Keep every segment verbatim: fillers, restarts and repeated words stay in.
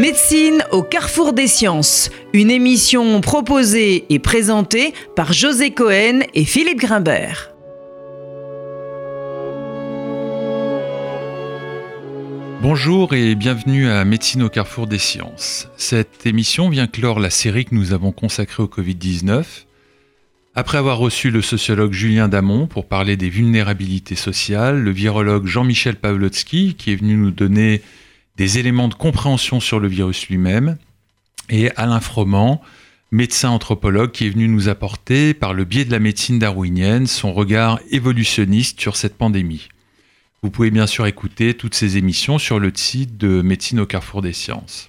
Médecine au carrefour des sciences, une émission proposée et présentée par José Cohen et Philippe Grimbert. Bonjour et bienvenue à Médecine au carrefour des sciences. Cette émission vient clore la série que nous avons consacrée au Covid dix-neuf. Après avoir reçu le sociologue Julien Damon pour parler des vulnérabilités sociales, le virologue Jean-Michel Pavlotsky qui est venu nous donner des éléments de compréhension sur le virus lui-même, et Alain Froment, médecin anthropologue qui est venu nous apporter, par le biais de la médecine darwinienne, son regard évolutionniste sur cette pandémie. Vous pouvez bien sûr écouter toutes ces émissions sur le site de Médecine au carrefour des sciences.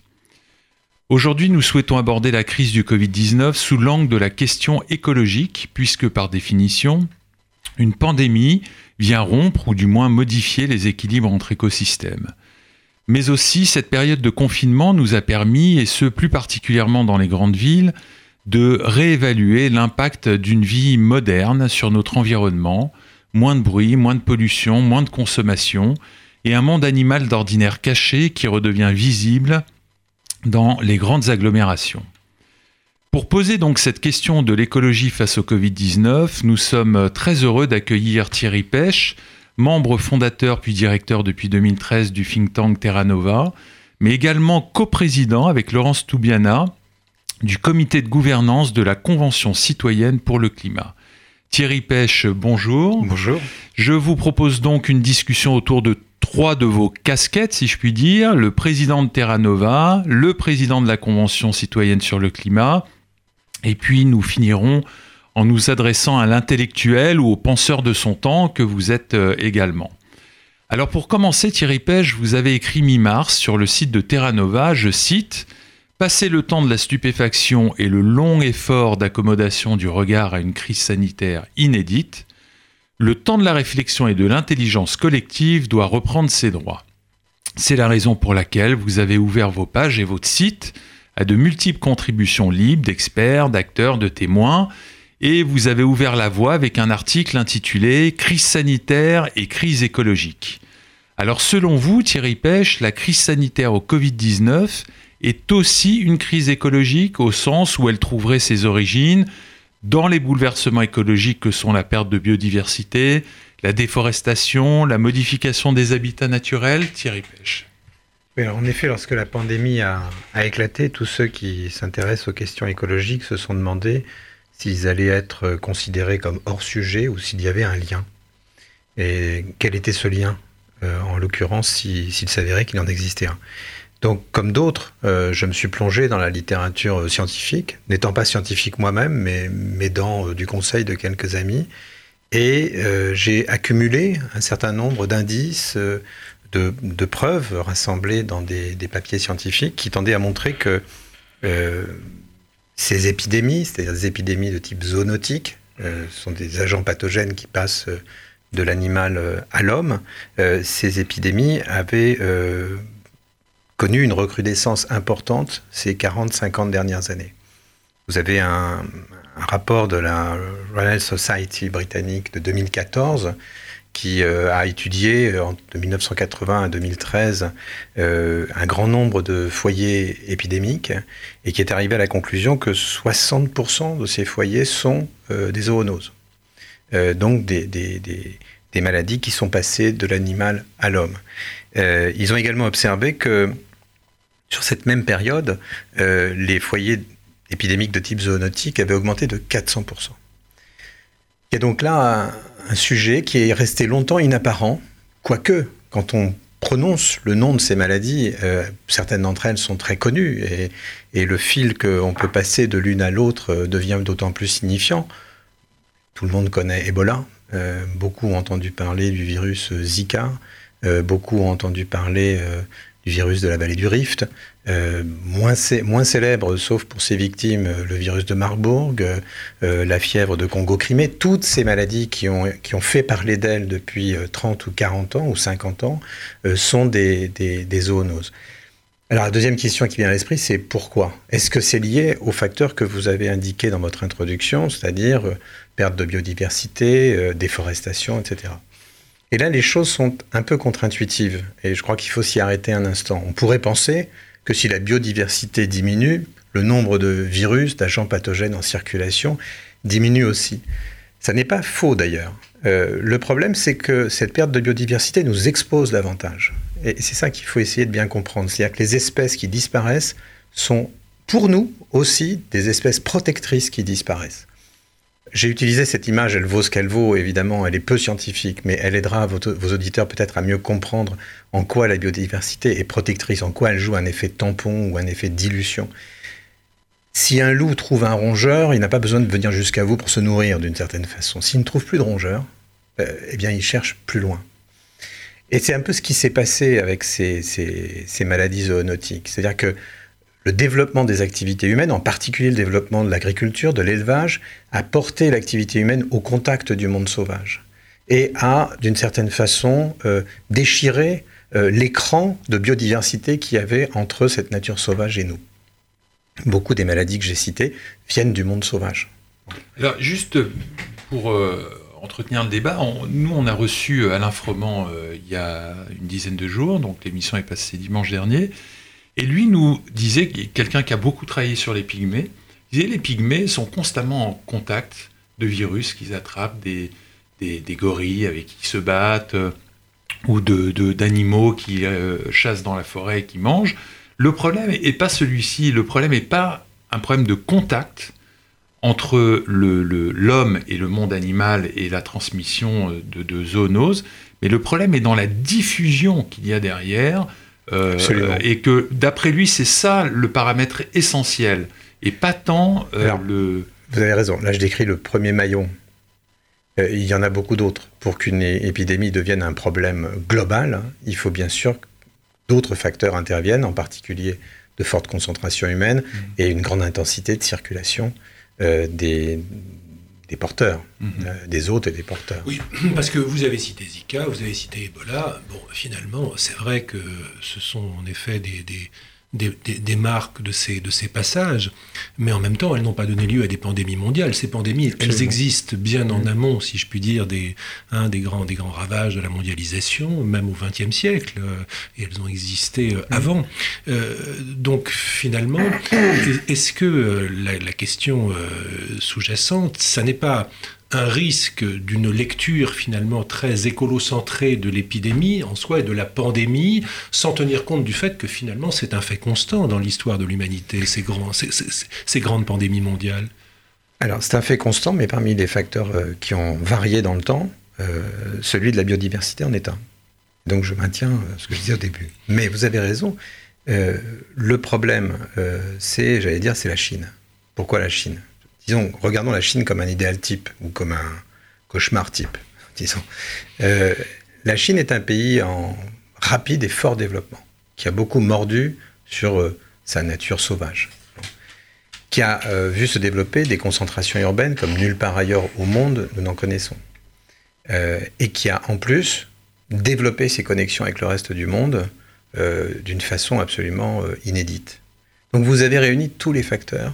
Aujourd'hui, nous souhaitons aborder la crise du Covid dix-neuf sous l'angle de la question écologique, puisque par définition, une pandémie vient rompre ou du moins modifier les équilibres entre écosystèmes. Mais aussi, cette période de confinement nous a permis, et ce plus particulièrement dans les grandes villes, de réévaluer l'impact d'une vie moderne sur notre environnement. Moins de bruit, moins de pollution, moins de consommation, et un monde animal d'ordinaire caché qui redevient visible dans les grandes agglomérations. Pour poser donc cette question de l'écologie face au Covid dix-neuf, nous sommes très heureux d'accueillir Thierry Pech, membre fondateur puis directeur depuis deux mille treize du think tank Terra Nova, mais également coprésident avec Laurence Tubiana du comité de gouvernance de la Convention citoyenne pour le climat. Thierry Pech, bonjour. Bonjour. Je vous propose donc une discussion autour de trois de vos casquettes, si je puis dire, le président de Terra Nova, le président de la Convention citoyenne sur le climat, et puis nous finirons en nous adressant à l'intellectuel ou au penseur de son temps que vous êtes également. Alors pour commencer, Thierry Pech, vous avez écrit mi-mars sur le site de Terra Nova, je cite... Passer le temps de la stupéfaction et le long effort d'accommodation du regard à une crise sanitaire inédite, le temps de la réflexion et de l'intelligence collective doit reprendre ses droits. C'est la raison pour laquelle vous avez ouvert vos pages et votre site à de multiples contributions libres d'experts, d'acteurs, de témoins, et vous avez ouvert la voie avec un article intitulé « Crise sanitaire et crise écologique ». Alors selon vous, Thierry Pech, la crise sanitaire au Covid dix-neuf est aussi une crise écologique au sens où elle trouverait ses origines dans les bouleversements écologiques que sont la perte de biodiversité, la déforestation, la modification des habitats naturels. Thierry Pech. Oui, alors en effet, lorsque la pandémie a, a éclaté, tous ceux qui s'intéressent aux questions écologiques se sont demandé s'ils allaient être considérés comme hors sujet ou s'il y avait un lien. Et quel était ce lien, euh, en l'occurrence, si, s'il s'avérait qu'il en existait un. Donc, comme d'autres, euh, je me suis plongé dans la littérature scientifique, n'étant pas scientifique moi-même, mais, mais dans euh, du conseil de quelques amis. Et euh, j'ai accumulé un certain nombre d'indices, euh, de, de preuves rassemblées dans des, des papiers scientifiques qui tendaient à montrer que euh, ces épidémies, c'est-à-dire des épidémies de type zoonotique, euh, sont des agents pathogènes qui passent euh, de l'animal à l'homme, euh, ces épidémies avaient... Euh, connu une recrudescence importante ces quarante à cinquante dernières années. Vous avez un, un rapport de la Royal Society britannique de deux mille quatorze qui euh, a étudié euh, de mille neuf cent quatre-vingts à deux mille treize euh, un grand nombre de foyers épidémiques et qui est arrivé à la conclusion que soixante pour cent de ces foyers sont euh, des zoonoses. Euh, donc des, des, des, des maladies qui sont passées de l'animal à l'homme. Euh, ils ont également observé que sur cette même période, euh, les foyers épidémiques de type zoonotique avaient augmenté de quatre cents pour cent. Il y a donc là un, un sujet qui est resté longtemps inapparent, quoique quand on prononce le nom de ces maladies, euh, certaines d'entre elles sont très connues et, et le fil qu'on peut passer de l'une à l'autre devient d'autant plus signifiant. Tout le monde connaît Ebola, euh, beaucoup ont entendu parler du virus Zika, euh, beaucoup ont entendu parler... Euh, du virus de la vallée du Rift, euh, moins, c- moins célèbre, sauf pour ses victimes, le virus de Marburg, euh, la fièvre de Congo-Crimée, toutes ces maladies qui ont, qui ont fait parler d'elles depuis trente ou quarante ans ou cinquante ans, euh, sont des, des, des zoonoses. Alors la deuxième question qui vient à l'esprit, c'est pourquoi ? Est-ce que c'est lié aux facteurs que vous avez indiqués dans votre introduction, c'est-à-dire euh, perte de biodiversité, euh, déforestation, et cetera. Et là, les choses sont un peu contre-intuitives, et je crois qu'il faut s'y arrêter un instant. On pourrait penser que si la biodiversité diminue, le nombre de virus, d'agents pathogènes en circulation diminue aussi. Ça n'est pas faux d'ailleurs. Euh, le problème, c'est que cette perte de biodiversité nous expose davantage. Et c'est ça qu'il faut essayer de bien comprendre. C'est-à-dire que les espèces qui disparaissent sont, pour nous aussi, des espèces protectrices qui disparaissent. J'ai utilisé cette image, elle vaut ce qu'elle vaut, évidemment, elle est peu scientifique, mais elle aidera vos, vos auditeurs peut-être à mieux comprendre en quoi la biodiversité est protectrice, en quoi elle joue un effet tampon ou un effet dilution. Si un loup trouve un rongeur, il n'a pas besoin de venir jusqu'à vous pour se nourrir d'une certaine façon. S'il ne trouve plus de rongeur, euh, eh bien il cherche plus loin. Et c'est un peu ce qui s'est passé avec ces, ces, ces maladies zoonotiques. C'est-à-dire que le développement des activités humaines, en particulier le développement de l'agriculture, de l'élevage, a porté l'activité humaine au contact du monde sauvage et a, d'une certaine façon, euh, déchiré euh, l'écran de biodiversité qu'il y avait entre cette nature sauvage et nous. Beaucoup des maladies que j'ai citées viennent du monde sauvage. Alors, juste pour euh, entretenir le débat, on, nous on a reçu Alain Froment euh, il y a une dizaine de jours, donc l'émission est passée dimanche dernier, et lui nous disait, quelqu'un qui a beaucoup travaillé sur les pygmées, disait les pygmées sont constamment en contact de virus qu'ils attrapent, des, des, des gorilles avec qui ils se battent, euh, ou de, de, d'animaux qui euh, chassent dans la forêt et qui mangent. Le problème n'est pas celui-ci, le problème n'est pas un problème de contact entre le, le, l'homme et le monde animal et la transmission de, de zoonoses, mais le problème est dans la diffusion qu'il y a derrière, euh, et que d'après lui, c'est ça le paramètre essentiel, et pas tant euh, Alors, le... Vous avez raison, là je décris le premier maillon. Euh, il y en a beaucoup d'autres. Pour qu'une épidémie devienne un problème global, il faut bien sûr... D'autres facteurs interviennent, en particulier de fortes concentrations humaines mmh. et une grande intensité de circulation euh, des, des porteurs, mmh. euh, des hôtes et des porteurs. Oui, parce que vous avez cité Zika, vous avez cité Ebola. Bon, finalement, c'est vrai que ce sont en effet des, des, des, des, des marques de ces, de ces passages, mais en même temps, elles n'ont pas donné lieu à des pandémies mondiales. Ces pandémies, Absolument. Elles existent bien mmh. en amont, si je puis dire, des, hein, des, grands, des grands ravages de la mondialisation, même au vingtième siècle, euh, et elles ont existé euh, mmh. avant. Euh, donc, finalement, est-ce que euh, la, la question euh, sous-jacente, ça n'est pas un risque d'une lecture finalement très écolo-centrée de l'épidémie en soi et de la pandémie, sans tenir compte du fait que finalement c'est un fait constant dans l'histoire de l'humanité, ces, grands, ces, ces, ces grandes pandémies mondiales? Alors c'est un fait constant, mais parmi les facteurs euh, qui ont varié dans le temps, euh, celui de la biodiversité en est un. Donc je maintiens euh, ce que je disais au début. Mais vous avez raison, euh, le problème, euh, c'est, j'allais dire, c'est la Chine. Pourquoi la Chine ? Disons, regardons la Chine comme un idéal type, ou comme un cauchemar type, disons. Euh, la Chine est un pays en rapide et fort développement, qui a beaucoup mordu sur euh, sa nature sauvage, qui a euh, vu se développer des concentrations urbaines comme nulle part ailleurs au monde, nous n'en connaissons, euh, et qui a en plus développé ses connexions avec le reste du monde euh, d'une façon absolument euh, inédite. Donc vous avez réuni tous les facteurs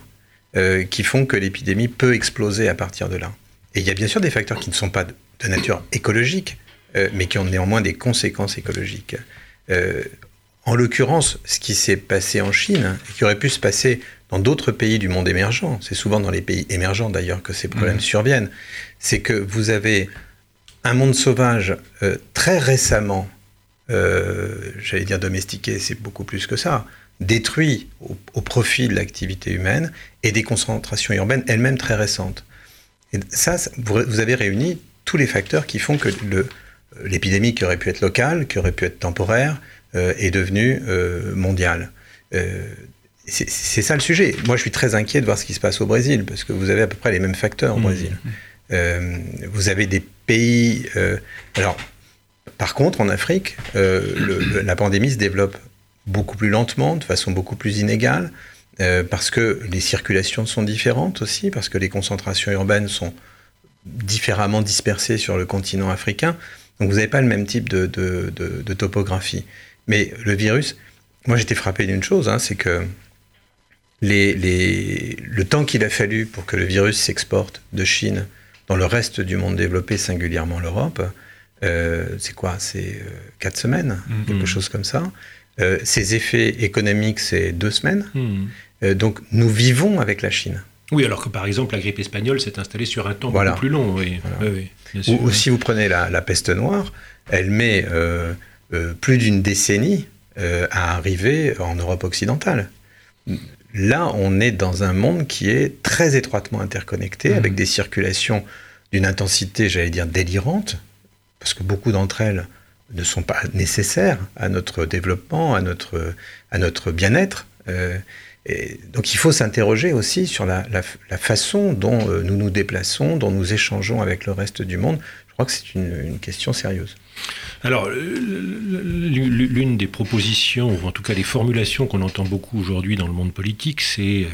Euh, qui font que l'épidémie peut exploser à partir de là. Et il y a bien sûr des facteurs qui ne sont pas de, de nature écologique, euh, mais qui ont néanmoins des conséquences écologiques. Euh, en l'occurrence, ce qui s'est passé en Chine, et qui aurait pu se passer dans d'autres pays du monde émergent, c'est souvent dans les pays émergents d'ailleurs que ces problèmes mmh. surviennent, c'est que vous avez un monde sauvage euh, très récemment, euh, j'allais dire domestiqué, c'est beaucoup plus que ça, détruit au, au profit de l'activité humaine et des concentrations urbaines elles-mêmes très récentes. Et ça, ça vous, vous avez réuni tous les facteurs qui font que le, l'épidémie qui aurait pu être locale, qui aurait pu être temporaire, euh, est devenue euh, mondiale. Euh, c'est, c'est ça le sujet. Moi, je suis très inquiet de voir ce qui se passe au Brésil, parce que vous avez à peu près les mêmes facteurs au mmh. Brésil. Euh, vous avez des pays... Euh, alors, par contre, en Afrique, euh, le, le, la pandémie se développe beaucoup plus lentement, de façon beaucoup plus inégale, euh, parce que les circulations sont différentes aussi, parce que les concentrations urbaines sont différemment dispersées sur le continent africain. Donc vous n'avez pas le même type de, de, de, de topographie. Mais le virus, moi j'étais frappé d'une chose, hein, c'est que les, les, le temps qu'il a fallu pour que le virus s'exporte de Chine dans le reste du monde développé, singulièrement l'Europe, euh, c'est quoi ? C'est quatre semaines, mm-hmm. quelque chose comme ça. Euh, ses effets économiques, c'est deux semaines. Mmh. Euh, donc, nous vivons avec la Chine. Oui, alors que par exemple, la grippe espagnole s'est installée sur un temps voilà. beaucoup plus long. Oui. Voilà. Oui, oui, sûr, ou oui. si vous prenez la, la peste noire, elle met euh, euh, plus d'une décennie euh, à arriver en Europe occidentale. Là, on est dans un monde qui est très étroitement interconnecté, mmh. avec des circulations d'une intensité, j'allais dire, délirante, parce que beaucoup d'entre elles ne sont pas nécessaires à notre développement, à notre, à notre bien-être. Euh, et donc il faut s'interroger aussi sur la, la, la façon dont euh, nous nous déplaçons, dont nous échangeons avec le reste du monde. Je crois que c'est une, une question sérieuse. Alors, l'une des propositions, ou en tout cas des formulations qu'on entend beaucoup aujourd'hui dans le monde politique, c'est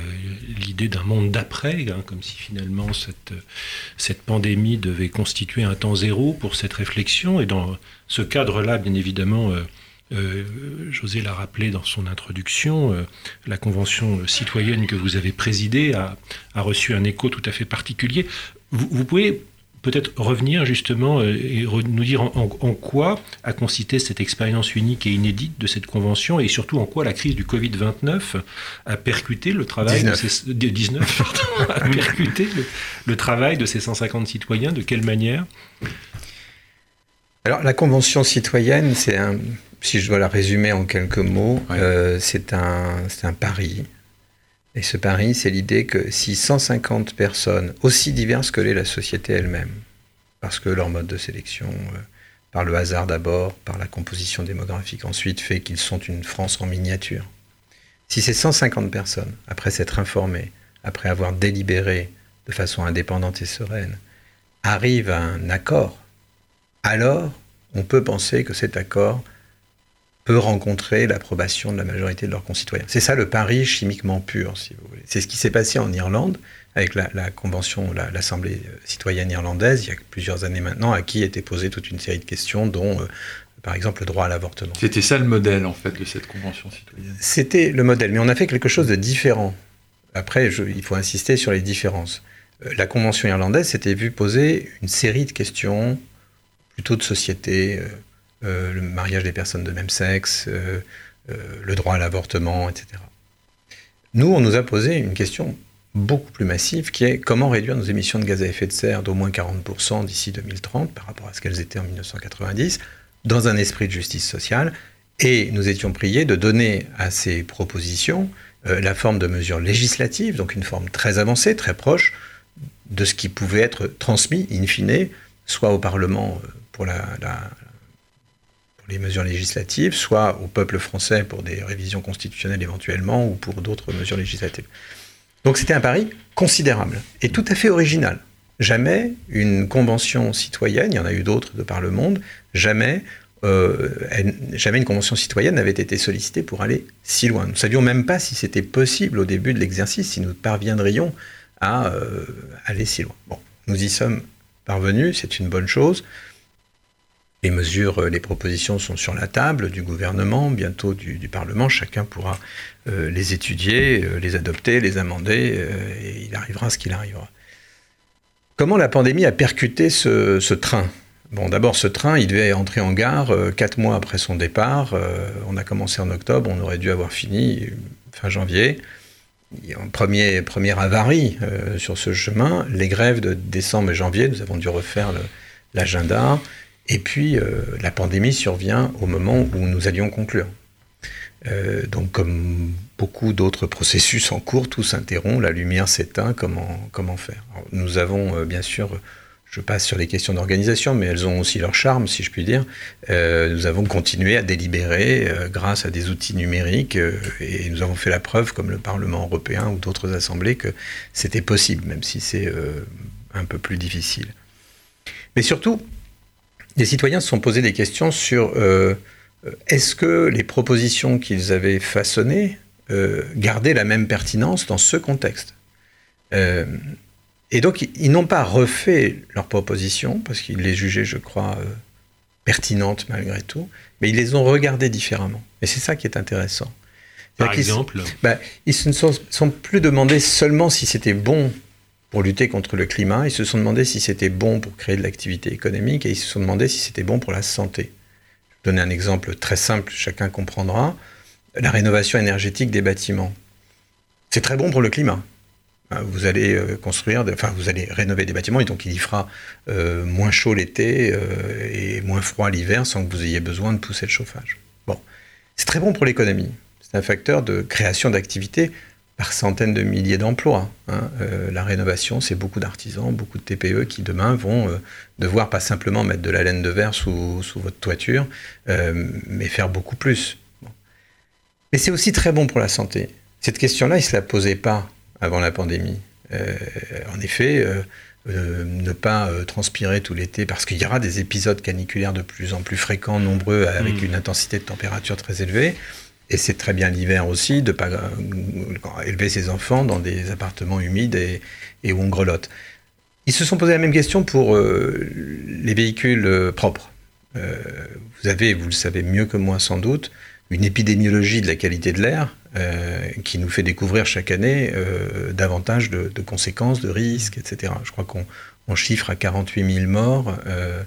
l'idée d'un monde d'après, hein, comme si finalement cette, cette pandémie devait constituer un temps zéro pour cette réflexion. Et dans ce cadre-là, bien évidemment, euh, euh, José l'a rappelé dans son introduction, euh, la Convention citoyenne que vous avez présidée a, a reçu un écho tout à fait particulier. Vous, vous pouvez... peut-être revenir justement et nous dire en, en, en quoi a consisté cette expérience unique et inédite de cette convention et surtout en quoi la crise du Covid vingt-neuf a percuté le travail dix-neuf. de ces de dix-neuf a percuté le, le travail de ces cent cinquante citoyens, de quelle manière? Alors la convention citoyenne, c'est un, si je dois la résumer en quelques mots, ouais. euh, c'est un c'est un pari. Et ce pari, c'est l'idée que si cent cinquante personnes, aussi diverses que l'est la société elle-même, parce que leur mode de sélection, euh, par le hasard d'abord, par la composition démographique ensuite, fait qu'ils sont une France en miniature. Si ces cent cinquante personnes, après s'être informées, après avoir délibéré de façon indépendante et sereine, arrivent à un accord, alors on peut penser que cet accord peut rencontrer l'approbation de la majorité de leurs concitoyens. C'est ça le pari chimiquement pur, si vous voulez. C'est ce qui s'est passé en Irlande, avec la, la convention, la, l'Assemblée citoyenne irlandaise, il y a plusieurs années maintenant, à qui était posée toute une série de questions, dont, euh, par exemple, le droit à l'avortement. C'était ça le modèle, en fait, de cette convention citoyenne. C'était le modèle, mais on a fait quelque chose de différent. Après, je, il faut insister sur les différences. Euh, la convention irlandaise s'était vue poser une série de questions, plutôt de société, euh, Euh, le mariage des personnes de même sexe, euh, euh, le droit à l'avortement, et cetera. Nous, on nous a posé une question beaucoup plus massive qui est comment réduire nos émissions de gaz à effet de serre d'au moins quarante pour cent d'ici deux mille trente par rapport à ce qu'elles étaient en dix-neuf cent quatre-vingt-dix, dans un esprit de justice sociale. Et nous étions priés de donner à ces propositions euh, la forme de mesures législatives, donc une forme très avancée, très proche de ce qui pouvait être transmis, in fine, soit au Parlement euh, pour la... la les mesures législatives, soit au peuple français pour des révisions constitutionnelles éventuellement, ou pour d'autres mesures législatives. Donc c'était un pari considérable et tout à fait original. Jamais une convention citoyenne, il y en a eu d'autres de par le monde, jamais, euh, elle, jamais une convention citoyenne n'avait été sollicitée pour aller si loin. Nous ne savions même pas si c'était possible au début de l'exercice, si nous parviendrions à euh, aller si loin. Bon, nous y sommes parvenus, c'est une bonne chose. Les mesures, les propositions sont sur la table du gouvernement, bientôt du, du Parlement. Chacun pourra euh, les étudier, euh, les adopter, les amender, euh, et il arrivera ce qu'il arrivera. Comment la pandémie a percuté ce, ce train ? Bon, d'abord, ce train, il devait entrer en gare euh, quatre mois après son départ. Euh, on a commencé en octobre, on aurait dû avoir fini fin janvier. Premier, première avarie euh, sur ce chemin, les grèves de décembre et janvier, nous avons dû refaire le, l'agenda. Et puis, euh, la pandémie survient au moment où nous allions conclure. Euh, donc, comme beaucoup d'autres processus en cours, tout s'interrompt, la lumière s'éteint, comment, comment faire ? Alors, nous avons, euh, bien sûr, je passe sur les questions d'organisation, mais elles ont aussi leur charme, si je puis dire. Euh, nous avons continué à délibérer euh, grâce à des outils numériques, euh, et nous avons fait la preuve, comme le Parlement européen ou d'autres assemblées, que c'était possible, même si c'est euh, un peu plus difficile. Mais surtout... les citoyens se sont posés des questions sur euh, est-ce que les propositions qu'ils avaient façonnées euh, gardaient la même pertinence dans ce contexte. Euh, et donc, ils n'ont pas refait leurs propositions, parce qu'ils les jugeaient, je crois, euh, pertinentes malgré tout, mais ils les ont regardées différemment. Et c'est ça qui est intéressant. Par C'est-à-dire exemple qu'ils, ben, ils se sont, sont plus demandés seulement si c'était bon pour lutter contre le climat, ils se sont demandé si c'était bon pour créer de l'activité économique et ils se sont demandé si c'était bon pour la santé. Je vais vous donner un exemple très simple, chacun comprendra. la rénovation énergétique des bâtiments. C'est très bon pour le climat. Vous allez construire, enfin vous allez rénover des bâtiments et donc il y fera euh, moins chaud l'été euh, et moins froid l'hiver sans que vous ayez besoin de pousser le chauffage. Bon, c'est très bon pour l'économie. C'est un facteur de création d'activités par centaines de milliers d'emplois. Hein. Euh, la rénovation, c'est beaucoup d'artisans, beaucoup de T P E qui demain vont euh, devoir pas simplement mettre de la laine de verre sous, sous votre toiture, euh, mais faire beaucoup plus. Bon. Mais c'est aussi très bon pour la santé. Cette question-là, ils ne se la posaient pas avant la pandémie. Euh, en effet, euh, euh, ne pas euh, transpirer tout l'été, parce qu'il y aura des épisodes caniculaires de plus en plus fréquents, nombreux, avec mmh. une intensité de température très élevée. Et c'est très bien l'hiver aussi, de ne pas euh, élever ses enfants dans des appartements humides et, et où on grelotte. Ils se sont posé la même question pour euh, les véhicules euh, propres. Euh, vous avez, vous le savez mieux que moi sans doute, une épidémiologie de la qualité de l'air euh, qui nous fait découvrir chaque année euh, davantage de, de conséquences, de risques, et cetera. Je crois qu'on on chiffre à quarante-huit mille morts euh,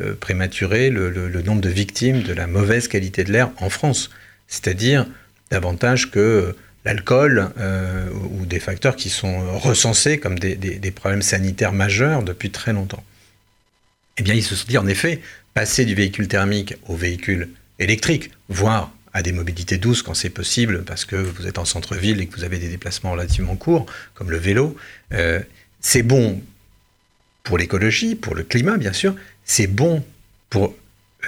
euh, prématurés le, le, le nombre de victimes de la mauvaise qualité de l'air en France, c'est-à-dire davantage que l'alcool euh, ou des facteurs qui sont recensés comme des, des, des problèmes sanitaires majeurs depuis très longtemps. Eh bien, ils se sont dit, en effet, passer du véhicule thermique au véhicule électrique, voire à des mobilités douces quand c'est possible, parce que vous êtes en centre-ville et que vous avez des déplacements relativement courts, comme le vélo. Euh, c'est bon pour l'écologie, pour le climat, bien sûr. C'est bon pour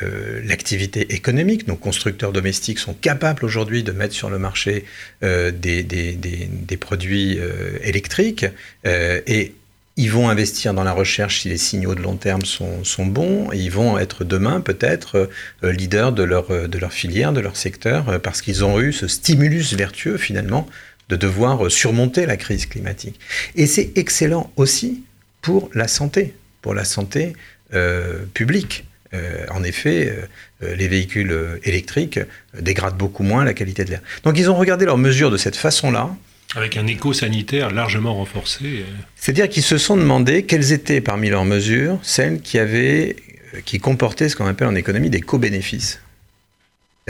euh, l'activité économique. Nos constructeurs domestiques sont capables aujourd'hui de mettre sur le marché euh, des, des, des, des produits euh, électriques. Euh, et ils vont investir dans la recherche si les signaux de long terme sont, sont bons. Et ils vont être demain peut-être euh, leaders de leur, euh, de leur filière, de leur secteur, euh, parce qu'ils ont eu ce stimulus vertueux finalement de devoir euh, surmonter la crise climatique. Et c'est excellent aussi pour la santé, pour la santé euh, publique. Euh, en effet, euh, les véhicules électriques dégradent beaucoup moins la qualité de l'air. Donc ils ont regardé leurs mesures de cette façon-là, avec un éco-sanitaire largement renforcé. C'est-à-dire qu'ils se sont demandé quelles étaient parmi leurs mesures celles qui, avaient, qui comportaient ce qu'on appelle en économie des co-bénéfices.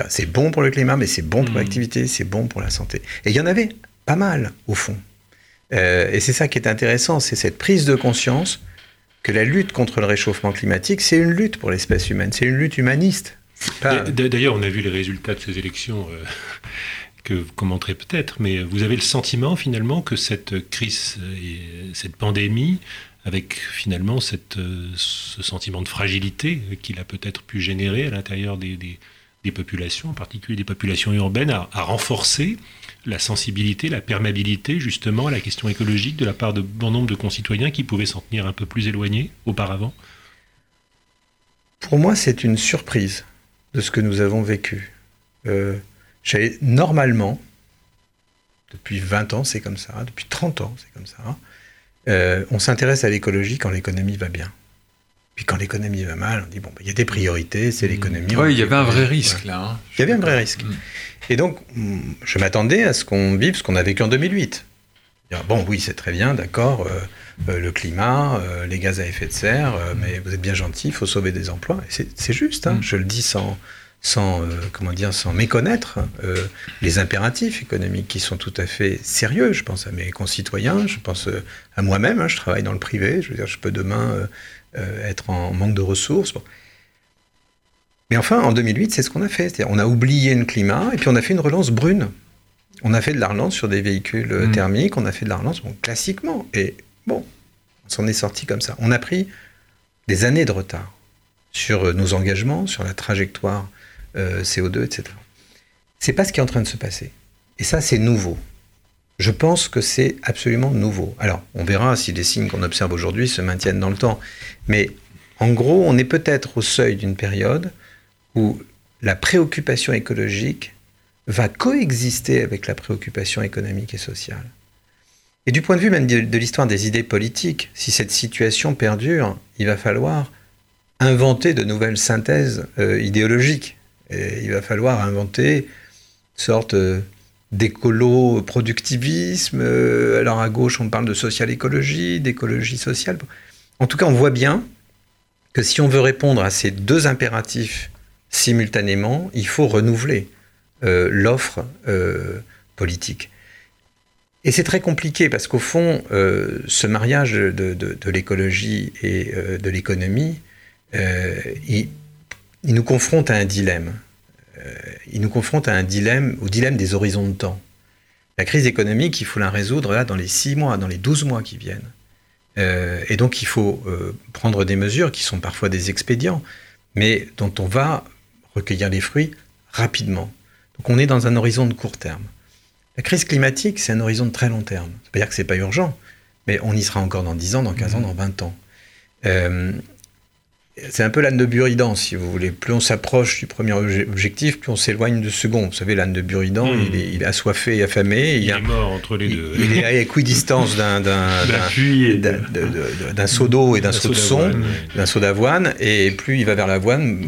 C'est bon pour le climat, mais c'est bon pour mmh. l'activité, c'est bon pour la santé. Et il y en avait pas mal, au fond. Euh, et c'est ça qui est intéressant, c'est cette prise de conscience que la lutte contre le réchauffement climatique, c'est une lutte pour l'espèce humaine, c'est une lutte humaniste. Pas... D'ailleurs, on a vu les résultats de ces élections... Euh... que vous commenterez peut-être, mais vous avez le sentiment finalement que cette crise, et cette pandémie, avec finalement cette, ce sentiment de fragilité qu'il a peut-être pu générer à l'intérieur des, des, des populations, en particulier des populations urbaines, a, a renforcé la sensibilité, la perméabilité justement à la question écologique de la part de bon nombre de concitoyens qui pouvaient s'en tenir un peu plus éloignés auparavant. Pour moi, c'est une surprise de ce que nous avons vécu. Euh... J'avais normalement, depuis vingt ans c'est comme ça, depuis trente ans c'est comme ça, euh, on s'intéresse à l'écologie quand l'économie va bien. Puis quand l'économie va mal, on dit, bon, il ben, y a des priorités, c'est l'économie. Mmh. Oui, il y avait un vrai risque là. Hein. Il y avait un vrai risque. Mmh. Et donc, je m'attendais à ce qu'on vive ce qu'on a vécu en deux mille huit. Bon, oui, c'est très bien, d'accord, euh, euh, le climat, euh, les gaz à effet de serre, euh, mais vous êtes bien gentil, il faut sauver des emplois. Et c'est, c'est juste, hein, mmh. je le dis sans... sans, euh, comment dire, sans méconnaître euh, les impératifs économiques qui sont tout à fait sérieux. Je pense à mes concitoyens, je pense euh, à moi-même, hein, je travaille dans le privé, je veux dire, je peux demain euh, euh, être en manque de ressources. Bon. Mais enfin, en deux mille huit, c'est ce qu'on a fait. C'est-à-dire, on a oublié le climat et puis on a fait une relance brune. On a fait de la relance sur des véhicules mmh. thermiques, on a fait de la relance bon, classiquement. Et bon, on s'en est sorti comme ça. On a pris des années de retard sur nos engagements, sur la trajectoire Euh, C O deux, et cetera. C'est pas ce qui est en train de se passer. Et ça, c'est nouveau. Je pense que c'est absolument nouveau. Alors, on verra si les signes qu'on observe aujourd'hui se maintiennent dans le temps. Mais en gros, on est peut-être au seuil d'une période où la préoccupation écologique va coexister avec la préoccupation économique et sociale. Et du point de vue même de, de l'histoire des idées politiques, si cette situation perdure, il va falloir inventer de nouvelles synthèses euh, idéologiques. Et il va falloir inventer une sorte d'écolo-productivisme. Alors à gauche, on parle de social-écologie, d'écologie sociale. En tout cas, on voit bien que si on veut répondre à ces deux impératifs simultanément, il faut renouveler euh, l'offre euh, politique. Et c'est très compliqué parce qu'au fond, euh, ce mariage de, de, de l'écologie et euh, de l'économie, euh, il, il nous confronte à un dilemme. Euh, il nous confronte à un dilemme, au dilemme des horizons de temps. La crise économique, il faut la résoudre là dans les six mois, dans les douze mois qui viennent. Euh, et donc, il faut euh, prendre des mesures qui sont parfois des expédients, mais dont on va recueillir les fruits rapidement. Donc, on est dans un horizon de court terme. La crise climatique, c'est un horizon de très long terme. Ça ne veut pas dire que ce n'est pas urgent, mais on y sera encore dans dix ans, dans quinze ans, dans vingt ans. Euh, c'est un peu l'âne de Buridan, si vous voulez. Plus on s'approche du premier objectif, plus on s'éloigne du second. Vous savez, l'âne de Buridan, mmh. il, est, il est assoiffé et affamé. Il, il est a, mort entre les il, deux. Il est à équidistance d'un, d'un, d'un, d'un, d'un, d'un seau d'eau et d'un, d'un seau de son, ouais. d'un seau d'avoine. Et plus il va vers l'avoine,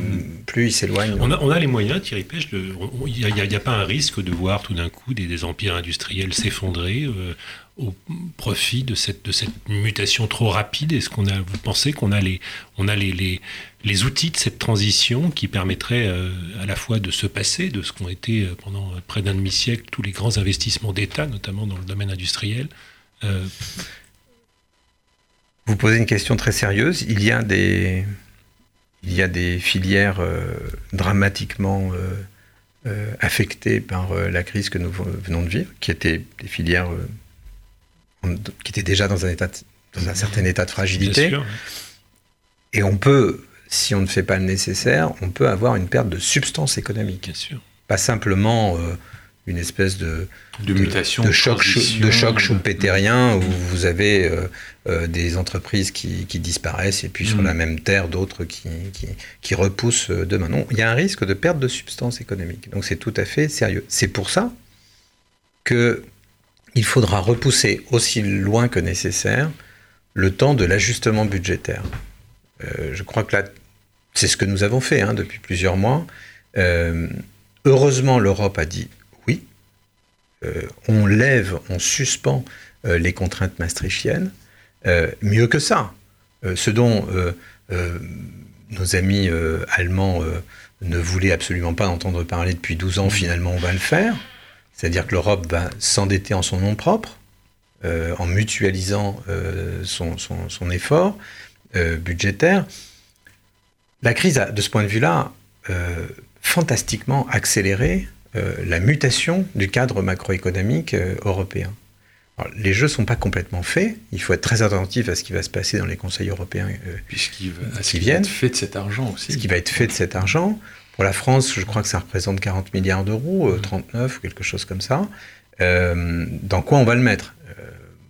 plus il s'éloigne. On a, on a les moyens, Thierry Pech. Il n'y a, a pas un risque de voir tout d'un coup des, des empires industriels s'effondrer euh, au profit de cette, de cette mutation trop rapide? Est-ce qu'on a, vous pensez qu'on a, les, on a les, les, les outils de cette transition qui permettraient euh, à la fois de se passer de ce qu'ont été euh, pendant près d'un demi-siècle tous les grands investissements d'État, notamment dans le domaine industriel? euh... Vous posez une question très sérieuse. Il y a des, il y a des filières euh, dramatiquement euh, euh, affectées par euh, la crise que nous venons de vivre, qui étaient des filières... Euh, qui était déjà dans un, état de, dans un certain état de fragilité. Bien sûr. Et on peut, si on ne fait pas le nécessaire, on peut avoir une perte de substance économique. Bien sûr. Pas simplement euh, une espèce de, de, de, mutation, de, de choc, de choc schumpeterien, où vous avez euh, euh, des entreprises qui, qui disparaissent et puis sur mmh. la même terre, d'autres qui, qui, qui repoussent demain. Non, il y a un risque de perte de substance économique. Donc c'est tout à fait sérieux. C'est pour ça que... il faudra repousser aussi loin que nécessaire le temps de l'ajustement budgétaire. Euh, je crois que là, c'est ce que nous avons fait hein, depuis plusieurs mois. Euh, heureusement, l'Europe a dit oui. Euh, on lève, on suspend euh, les contraintes maastrichtiennes. Euh, mieux que ça, euh, ce dont euh, euh, nos amis euh, allemands euh, ne voulaient absolument pas entendre parler depuis douze ans, finalement, on va le faire. C'est-à-dire que l'Europe va s'endetter en son nom propre, euh, en mutualisant euh, son, son, son effort euh, budgétaire. La crise a, de ce point de vue-là, euh, fantastiquement accéléré euh, la mutation du cadre macroéconomique euh, européen. Alors, les jeux ne sont pas complètement faits. Il faut être très attentif à ce qui va se passer dans les conseils européens euh, qui viennent. À ce qui va être fait de cet argent aussi. Ce qui va être fait de cet argent. Pour la France, je crois que ça représente quarante milliards d'euros, euh, trente-neuf ou quelque chose comme ça. Euh, dans quoi on va le mettre ? euh,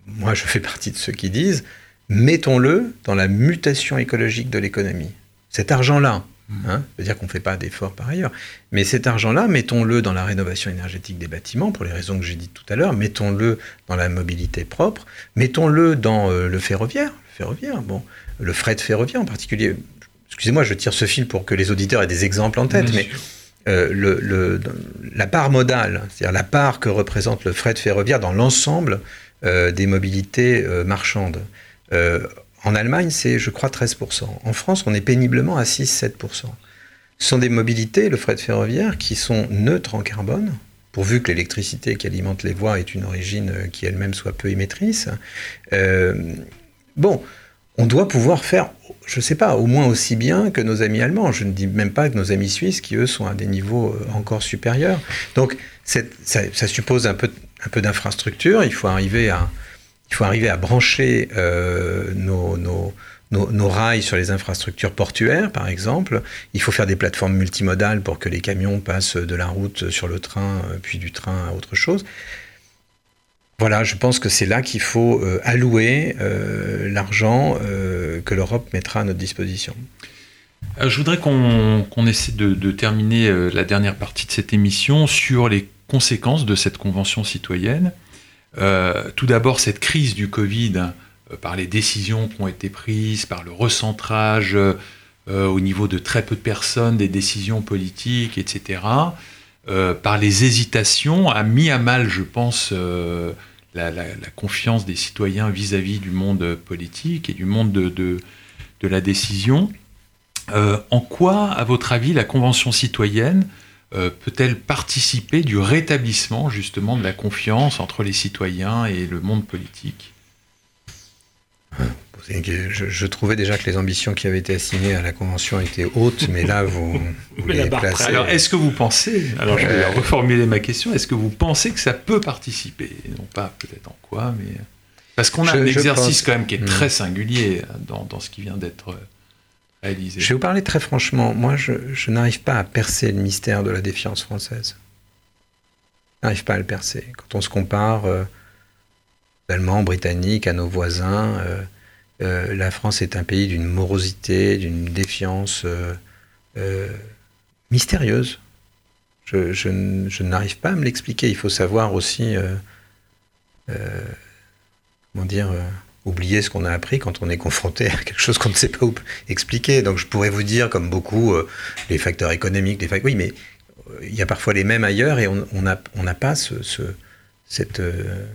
Moi, je fais partie de ceux qui disent, mettons-le dans la mutation écologique de l'économie. Cet argent-là, hein, ça veut dire qu'on ne fait pas d'efforts par ailleurs, mais cet argent-là, mettons-le dans la rénovation énergétique des bâtiments, pour les raisons que j'ai dites tout à l'heure, mettons-le dans la mobilité propre, mettons-le dans euh, le ferroviaire, le ferroviaire, bon, le fret ferroviaire en particulier. Excusez-moi, je tire ce fil pour que les auditeurs aient des exemples en tête, Bien mais euh, le, le, la part modale, c'est-à-dire la part que représente le fret ferroviaire dans l'ensemble euh, des mobilités euh, marchandes, euh, en Allemagne, c'est, je crois, treize pour cent. En France, on est péniblement à six à sept pour cent. Ce sont des mobilités, le fret ferroviaire, qui sont neutres en carbone, pourvu que l'électricité qui alimente les voies est une origine qui elle-même soit peu émettrice. Euh, bon... On doit pouvoir faire, je ne sais pas, au moins aussi bien que nos amis allemands. Je ne dis même pas que nos amis suisses, qui eux sont à des niveaux encore supérieurs. Donc c'est, ça, ça suppose un peu, un peu d'infrastructure. Il faut arriver à, il faut arriver à brancher euh, nos, nos, nos, nos rails sur les infrastructures portuaires, par exemple. Il faut faire des plateformes multimodales pour que les camions passent de la route sur le train, puis du train à autre chose. Voilà, je pense que c'est là qu'il faut euh, allouer euh, l'argent euh, que l'Europe mettra à notre disposition. Alors, je voudrais qu'on, qu'on essaie de, de terminer euh, la dernière partie de cette émission sur les conséquences de cette convention citoyenne. Euh, tout d'abord, cette crise du Covid, euh, par les décisions qui ont été prises, par le recentrage euh, au niveau de très peu de personnes, des décisions politiques, et cetera, Euh, par les hésitations, a mis à mal, je pense, euh, la, la, la confiance des citoyens vis-à-vis du monde politique et du monde de, de, de la décision. Euh, en quoi, à votre avis, la Convention citoyenne euh, peut-elle participer du rétablissement justement de la confiance entre les citoyens et le monde politique ? Je, je trouvais déjà que les ambitions qui avaient été assignées à la Convention étaient hautes, mais là, vous, vous les placez... Alors, est-ce que vous pensez... Alors, je vais euh... reformuler ma question. Est-ce que vous pensez que ça peut participer ? Non pas peut-être en quoi, mais... Parce qu'on a je, un exercice pense... quand même qui est très singulier dans, dans ce qui vient d'être réalisé. Je vais vous parler très franchement. Moi, je, je n'arrive pas à percer le mystère de la défiance française. Je n'arrive pas à le percer. Quand on se compare... Euh, Allemands, Britanniques, à nos voisins. Euh, euh, la France est un pays d'une morosité, d'une défiance euh, euh, mystérieuse. Je, je, je n'arrive pas à me l'expliquer. Il faut savoir aussi, euh, euh, comment dire, euh, oublier ce qu'on a appris quand on est confronté à quelque chose qu'on ne sait pas expliquer. Donc je pourrais vous dire, comme beaucoup, euh, les facteurs économiques, les facteurs... Oui, mais il euh, y a parfois les mêmes ailleurs et on n'a on on pas ce, ce, cette... Euh,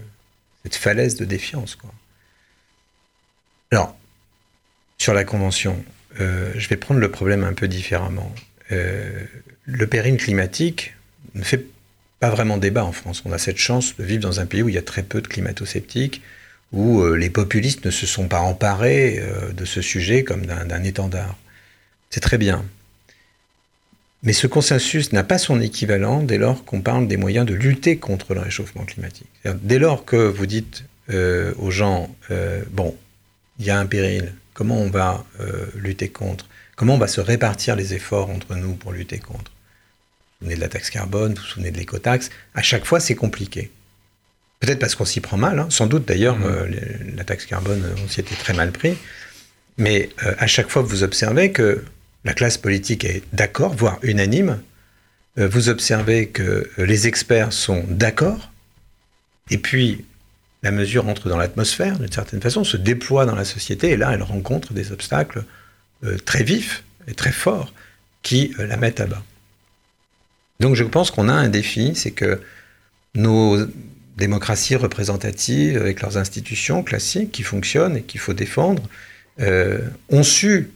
Cette falaise de défiance, quoi. Alors, sur la Convention, euh, je vais prendre le problème un peu différemment. Euh, le péril climatique ne fait pas vraiment débat en France. On a cette chance de vivre dans un pays où il y a très peu de climato-sceptiques, où euh, les populistes ne se sont pas emparés euh, de ce sujet comme d'un, d'un étendard. C'est très bien. Mais ce consensus n'a pas son équivalent dès lors qu'on parle des moyens de lutter contre le réchauffement climatique. C'est-à-dire, dès lors que vous dites euh, aux gens, euh, bon, il y a un péril, comment on va euh, lutter contre ? Comment on va se répartir les efforts entre nous pour lutter contre ? Vous vous souvenez de la taxe carbone, vous vous souvenez de l'écotaxe. À chaque fois, c'est compliqué. Peut-être parce qu'on s'y prend mal, hein. Sans doute d'ailleurs, mmh. euh, les, la taxe carbone, on s'y était très mal pris. Mais euh, à chaque fois, vous observez que la classe politique est d'accord, voire unanime. Vous observez que les experts sont d'accord. Et puis, la mesure entre dans l'atmosphère, d'une certaine façon, se déploie dans la société. Et là, elle rencontre des obstacles très vifs et très forts qui la mettent à bas. Donc, je pense qu'on a un défi, c'est que nos démocraties représentatives, avec leurs institutions classiques qui fonctionnent et qu'il faut défendre, euh, ont su...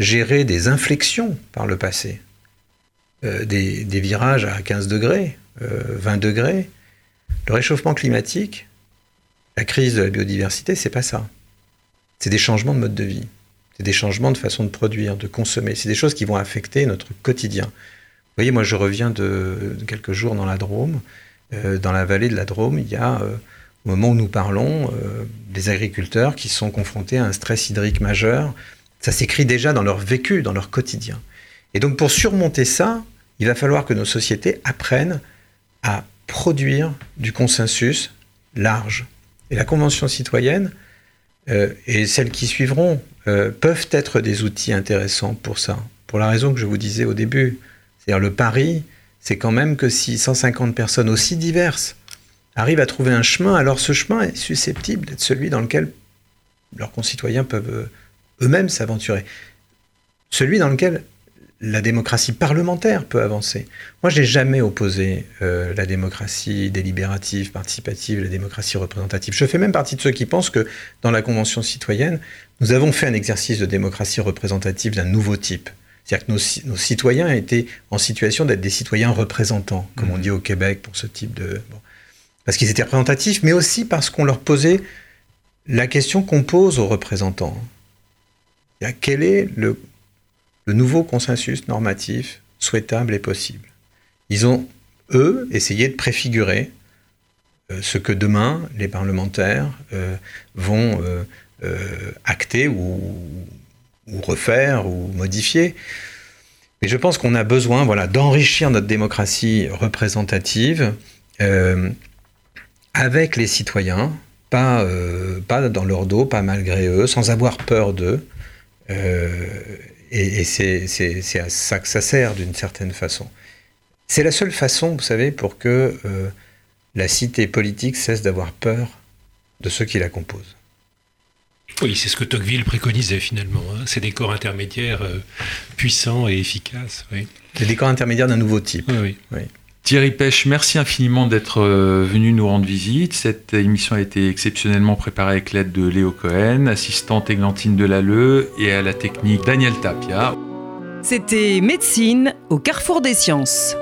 gérer des inflexions par le passé, euh, des, des virages à quinze degrés, euh, vingt degrés. Le réchauffement climatique, la crise de la biodiversité, c'est pas ça. C'est des changements de mode de vie, c'est des changements de façon de produire, de consommer. C'est des choses qui vont affecter notre quotidien. Vous voyez, moi je reviens de, de quelques jours dans la Drôme, euh, dans la vallée de la Drôme, il y a... Euh, au moment où nous parlons, euh, des agriculteurs qui sont confrontés à un stress hydrique majeur. Ça s'écrit déjà dans leur vécu, dans leur quotidien. Et donc, pour surmonter ça, il va falloir que nos sociétés apprennent à produire du consensus large. Et la Convention citoyenne euh, et celles qui suivront euh, peuvent être des outils intéressants pour ça. Pour la raison que je vous disais au début, c'est-à-dire le pari, c'est quand même que si cent cinquante personnes aussi diverses arrivent à trouver un chemin, alors ce chemin est susceptible d'être celui dans lequel leurs concitoyens peuvent... Euh, eux-mêmes s'aventurer. Celui dans lequel la démocratie parlementaire peut avancer. Moi, je n'ai jamais opposé euh, la démocratie délibérative, participative, la démocratie représentative. Je fais même partie de ceux qui pensent que, dans la Convention citoyenne, nous avons fait un exercice de démocratie représentative d'un nouveau type. C'est-à-dire que nos, nos citoyens étaient en situation d'être des citoyens représentants, comme mmh. on dit au Québec pour ce type de... Bon. Parce qu'ils étaient représentatifs, mais aussi parce qu'on leur posait la question qu'on pose aux représentants. Quel est le, le nouveau consensus normatif souhaitable et possible ? Ils ont, eux, essayé de préfigurer euh, ce que demain, les parlementaires euh, vont euh, euh, acter ou, ou refaire ou modifier. Mais je pense qu'on a besoin, voilà, d'enrichir notre démocratie représentative euh, avec les citoyens, pas, euh, pas dans leur dos, pas malgré eux, sans avoir peur d'eux. Euh, et et c'est, c'est, c'est à ça que ça sert d'une certaine façon. C'est la seule façon, vous savez, pour que euh, la cité politique cesse d'avoir peur de ceux qui la composent. Oui, c'est ce que Tocqueville préconisait finalement, hein. C'est des corps intermédiaires euh, puissants et efficaces. Oui. C'est des corps intermédiaires d'un nouveau type. Oui, oui. Oui. Thierry Pech, merci infiniment d'être venu nous rendre visite. Cette émission a été exceptionnellement préparée avec l'aide de Léo Cohen, assistante Églantine Delalleu et à la technique Daniel Tapia. C'était Médecine au carrefour des sciences.